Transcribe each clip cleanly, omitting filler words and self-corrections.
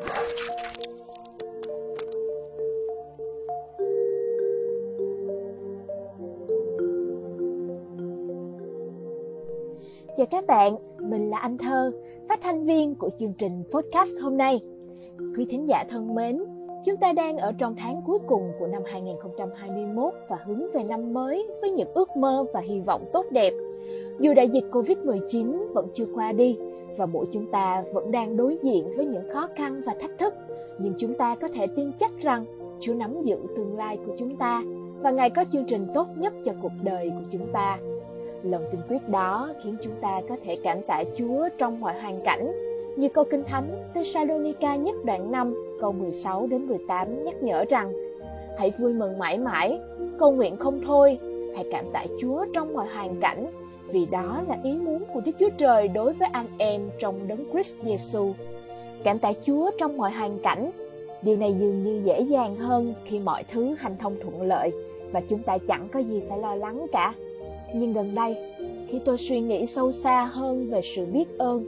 Chào các bạn, mình là Anh Thơ, phát thanh viên của chương trình podcast hôm nay. Quý thính giả thân mến, chúng ta đang ở trong tháng cuối cùng của năm 2021 và hướng về năm mới với những ước mơ và hy vọng tốt đẹp. Dù đại dịch Covid-19 vẫn chưa qua đi và mỗi chúng ta vẫn đang đối diện với những khó khăn và thách thức, nhưng chúng ta có thể tin chắc rằng Chúa nắm giữ tương lai của chúng ta và Ngài có chương trình tốt nhất cho cuộc đời của chúng ta. Lòng tin quyết đó khiến chúng ta có thể cảm tạ Chúa trong mọi hoàn cảnh. Như câu Kinh Thánh Tê-sa-lô-ni-ca nhất đoạn 5 câu 16-18 nhắc nhở rằng: hãy vui mừng mãi mãi, cầu nguyện không thôi, hãy cảm tạ Chúa trong mọi hoàn cảnh, vì đó là ý muốn của Đức Chúa Trời đối với anh em trong Đấng Christ Jêsus. Cảm tạ Chúa trong mọi hoàn cảnh. Điều này dường như dễ dàng hơn khi mọi thứ hành thông thuận lợi và chúng ta chẳng có gì phải lo lắng cả. Nhưng gần đây, khi tôi suy nghĩ sâu xa hơn về sự biết ơn,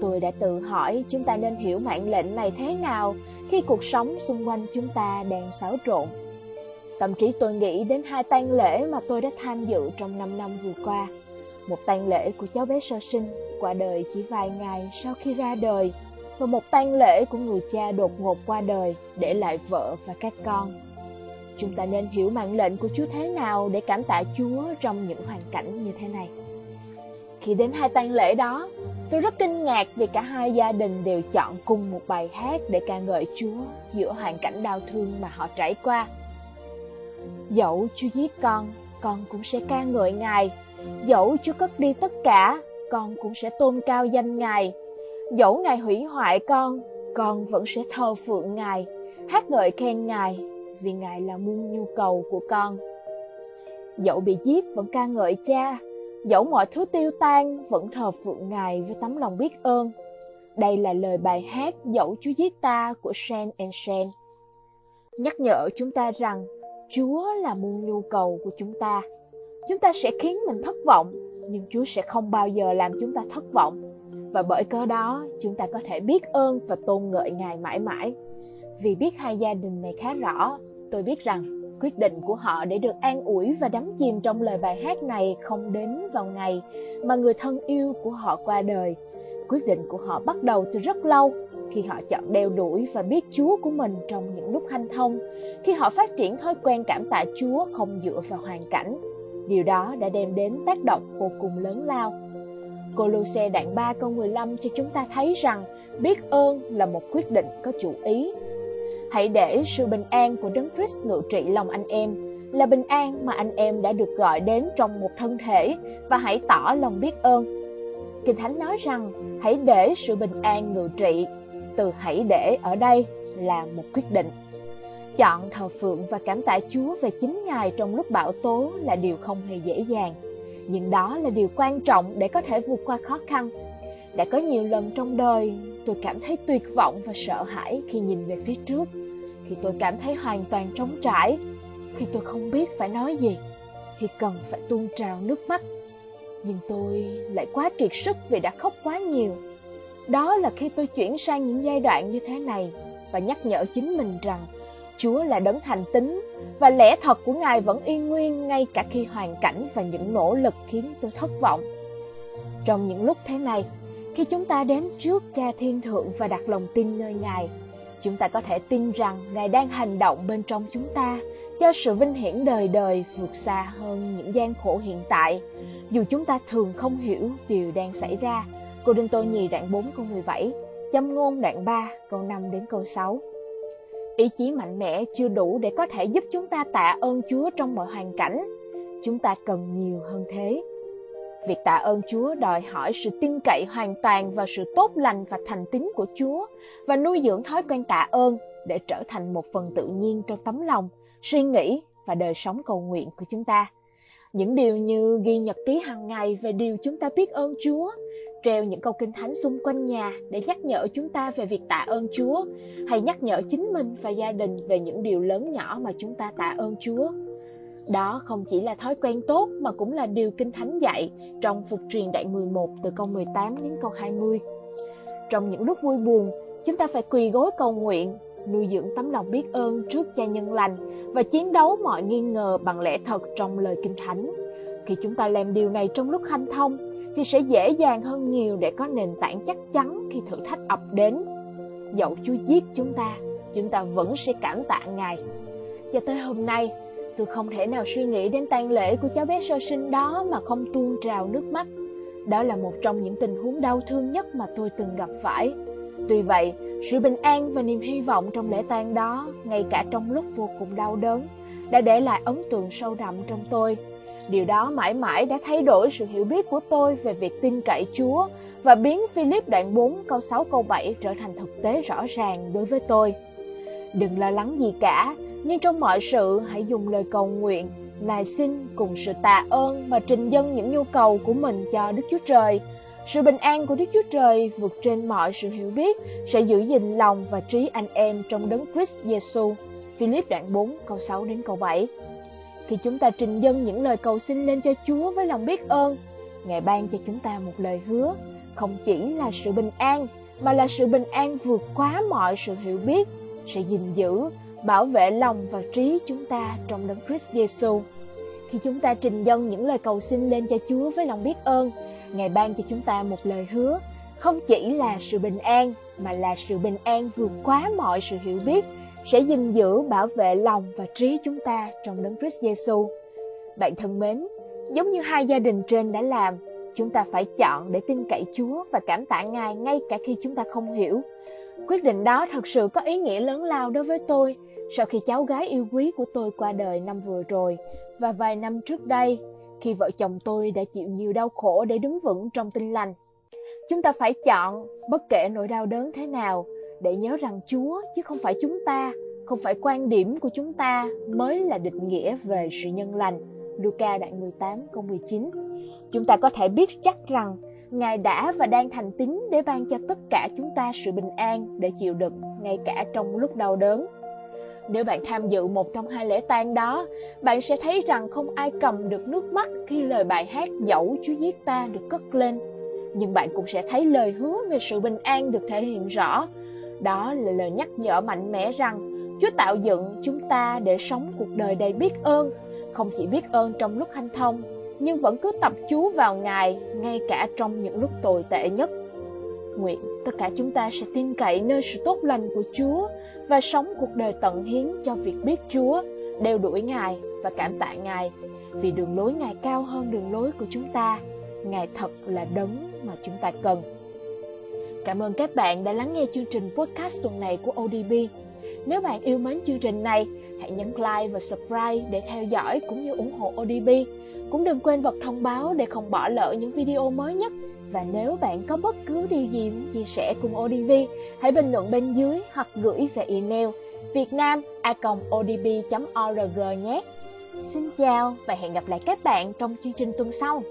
tôi đã tự hỏi chúng ta nên hiểu mạng lệnh này thế nào khi cuộc sống xung quanh chúng ta đang xáo trộn. Tâm trí tôi nghĩ đến hai tang lễ mà tôi đã tham dự trong 5 năm vừa qua. Một tang lễ của cháu bé sơ sinh qua đời chỉ vài ngày sau khi ra đời, và một tang lễ của người cha đột ngột qua đời để lại vợ và các con. Chúng ta nên hiểu mạng lệnh của Chúa thế nào để cảm tạ Chúa trong những hoàn cảnh như thế này. Khi đến hai tang lễ đó, tôi rất kinh ngạc vì cả hai gia đình đều chọn cùng một bài hát để ca ngợi Chúa giữa hoàn cảnh đau thương mà họ trải qua. Dẫu Chúa giết con cũng sẽ ca ngợi Ngài. Dẫu Chúa cất đi tất cả, con cũng sẽ tôn cao danh Ngài. Dẫu Ngài hủy hoại con vẫn sẽ thờ phượng Ngài, hát ngợi khen Ngài, vì Ngài là muôn nhu cầu của con. Dẫu bị giết vẫn ca ngợi Cha, dẫu mọi thứ tiêu tan vẫn thờ phượng Ngài với tấm lòng biết ơn. Đây là lời bài hát Dẫu Chúa giết ta của Shen and Shen, nhắc nhở chúng ta rằng Chúa là muôn nhu cầu của chúng ta. Chúng ta sẽ khiến mình thất vọng, nhưng Chúa sẽ không bao giờ làm chúng ta thất vọng. Và bởi cớ đó, chúng ta có thể biết ơn và tôn ngợi Ngài mãi mãi. Vì biết hai gia đình này khá rõ, tôi biết rằng quyết định của họ để được an ủi và đắm chìm trong lời bài hát này không đến vào ngày mà người thân yêu của họ qua đời. Quyết định của họ bắt đầu từ rất lâu, khi họ chọn đeo đuổi và biết Chúa của mình trong những lúc hanh thông, khi họ phát triển thói quen cảm tạ Chúa không dựa vào hoàn cảnh. Điều đó đã đem đến tác động vô cùng lớn lao. Côlôse đoạn 3 câu 15 cho chúng ta thấy rằng biết ơn là một quyết định có chủ ý. Hãy để sự bình an của Đấng Christ ngự trị lòng anh em, là bình an mà anh em đã được gọi đến trong một thân thể, và hãy tỏ lòng biết ơn. Kinh Thánh nói rằng hãy để sự bình an ngự trị. Từ hãy để ở đây là một quyết định. Chọn thờ phượng và cảm tạ Chúa về chính Ngài trong lúc bão tố là điều không hề dễ dàng. Nhưng đó là điều quan trọng để có thể vượt qua khó khăn. Đã có nhiều lần trong đời, tôi cảm thấy tuyệt vọng và sợ hãi khi nhìn về phía trước, khi tôi cảm thấy hoàn toàn trống trải, khi tôi không biết phải nói gì, khi cần phải tuôn trào nước mắt. Nhưng tôi lại quá kiệt sức vì đã khóc quá nhiều. Đó là khi tôi chuyển sang những giai đoạn như thế này và nhắc nhở chính mình rằng Chúa là Đấng thành tín và lẽ thật của Ngài vẫn y nguyên ngay cả khi hoàn cảnh và những nỗ lực khiến tôi thất vọng. Trong những lúc thế này, khi chúng ta đến trước Cha Thiên Thượng và đặt lòng tin nơi Ngài, chúng ta có thể tin rằng Ngài đang hành động bên trong chúng ta cho sự vinh hiển đời đời vượt xa hơn những gian khổ hiện tại, dù chúng ta thường không hiểu điều đang xảy ra. Cô-rinh-tô đoạn 4 câu 17, Châm ngôn đoạn 3 câu 5 đến câu 6. Ý chí mạnh mẽ chưa đủ để có thể giúp chúng ta tạ ơn Chúa trong mọi hoàn cảnh. Chúng ta cần nhiều hơn thế. Việc tạ ơn Chúa đòi hỏi sự tin cậy hoàn toàn vào sự tốt lành và thành tín của Chúa, và nuôi dưỡng thói quen tạ ơn để trở thành một phần tự nhiên trong tấm lòng, suy nghĩ và đời sống cầu nguyện của chúng ta. Những điều như ghi nhật ký hàng ngày về điều chúng ta biết ơn Chúa, treo những câu Kinh Thánh xung quanh nhà để nhắc nhở chúng ta về việc tạ ơn Chúa, hay nhắc nhở chính mình và gia đình về những điều lớn nhỏ mà chúng ta tạ ơn Chúa. Đó không chỉ là thói quen tốt mà cũng là điều Kinh Thánh dạy trong Phục Truyền đoạn 11 từ câu 18 đến câu 20. Trong những lúc vui buồn, Chúng ta phải quỳ gối cầu nguyện, nuôi dưỡng tấm lòng biết ơn trước Cha nhân lành và chiến đấu mọi nghi ngờ bằng lẽ thật trong lời Kinh Thánh. Khi chúng ta làm điều này trong lúc hanh thông thì sẽ dễ dàng hơn nhiều để có nền tảng chắc chắn khi thử thách ập đến. Dẫu Chúa giết chúng ta vẫn sẽ cảm tạ Ngài. Cho tới hôm nay, tôi không thể nào suy nghĩ đến tang lễ của cháu bé sơ sinh đó mà không tuôn trào nước mắt. Đó là một trong những tình huống đau thương nhất mà tôi từng gặp phải. Tuy vậy, sự bình an và niềm hy vọng trong lễ tang đó, ngay cả trong lúc vô cùng đau đớn, đã để lại ấn tượng sâu đậm trong tôi. Điều đó mãi mãi đã thay đổi sự hiểu biết của tôi về việc tin cậy Chúa và biến Philip đoạn 4 câu 6 câu 7 trở thành thực tế rõ ràng đối với tôi. Đừng lo lắng gì cả, nhưng trong mọi sự hãy dùng lời cầu nguyện, nài xin cùng sự tạ ơn mà trình dâng những nhu cầu của mình cho Đức Chúa Trời. Sự bình an của Đức Chúa Trời vượt trên mọi sự hiểu biết sẽ giữ gìn lòng và trí anh em trong đấng Christ Jêsus. Philip đoạn 4 câu 6 đến câu 7. Khi chúng ta trình dâng những lời cầu xin lên cho Chúa với lòng biết ơn, Ngài ban cho chúng ta một lời hứa, không chỉ là sự bình an, mà là sự bình an vượt quá mọi sự hiểu biết, sẽ gìn giữ, bảo vệ lòng và trí chúng ta trong đấng Christ Jêsus. Khi chúng ta trình dâng những lời cầu xin lên cho Chúa với lòng biết ơn, Ngài ban cho chúng ta một lời hứa, không chỉ là sự bình an, mà là sự bình an vượt quá mọi sự hiểu biết, sẽ gìn giữ, bảo vệ lòng và trí chúng ta trong đấng Christ Jêsus. Bạn thân mến, giống như hai gia đình trên đã làm, chúng ta phải chọn để tin cậy Chúa và cảm tạ Ngài ngay cả khi chúng ta không hiểu. Quyết định đó thật sự có ý nghĩa lớn lao đối với tôi sau khi cháu gái yêu quý của tôi qua đời năm vừa rồi và vài năm trước đây, khi vợ chồng tôi đã chịu nhiều đau khổ để đứng vững trong tin lành. Chúng ta phải chọn, bất kể nỗi đau đớn thế nào, để nhớ rằng Chúa chứ không phải chúng ta, không phải quan điểm của chúng ta mới là định nghĩa về sự nhân lành. Luca đoạn 18 câu 19. Chúng ta có thể biết chắc rằng Ngài đã và đang thành tín để ban cho tất cả chúng ta sự bình an để chịu đựng ngay cả trong lúc đau đớn. Nếu bạn tham dự một trong hai lễ tang đó, bạn sẽ thấy rằng không ai cầm được nước mắt khi lời bài hát Dẫu Chúa giết ta được cất lên. Nhưng bạn cũng sẽ thấy lời hứa về sự bình an được thể hiện rõ. Đó là lời nhắc nhở mạnh mẽ rằng Chúa tạo dựng chúng ta để sống cuộc đời đầy biết ơn, không chỉ biết ơn trong lúc hanh thông, nhưng vẫn cứ tập chú vào Ngài ngay cả trong những lúc tồi tệ nhất. Nguyện tất cả chúng ta sẽ tin cậy nơi sự tốt lành của Chúa và sống cuộc đời tận hiến cho việc biết Chúa, đeo đuổi Ngài và cảm tạ Ngài, vì đường lối Ngài cao hơn đường lối của chúng ta. Ngài thật là đấng mà chúng ta cần. Cảm ơn các bạn đã lắng nghe chương trình podcast tuần này của ODB. Nếu bạn yêu mến chương trình này, hãy nhấn like và subscribe để theo dõi cũng như ủng hộ ODB. Cũng đừng quên bật thông báo để không bỏ lỡ những video mới nhất. Và nếu bạn có bất cứ điều gì muốn chia sẻ cùng ODB, hãy bình luận bên dưới hoặc gửi về email vietnam@odb.org nhé. Xin chào và hẹn gặp lại các bạn trong chương trình tuần sau.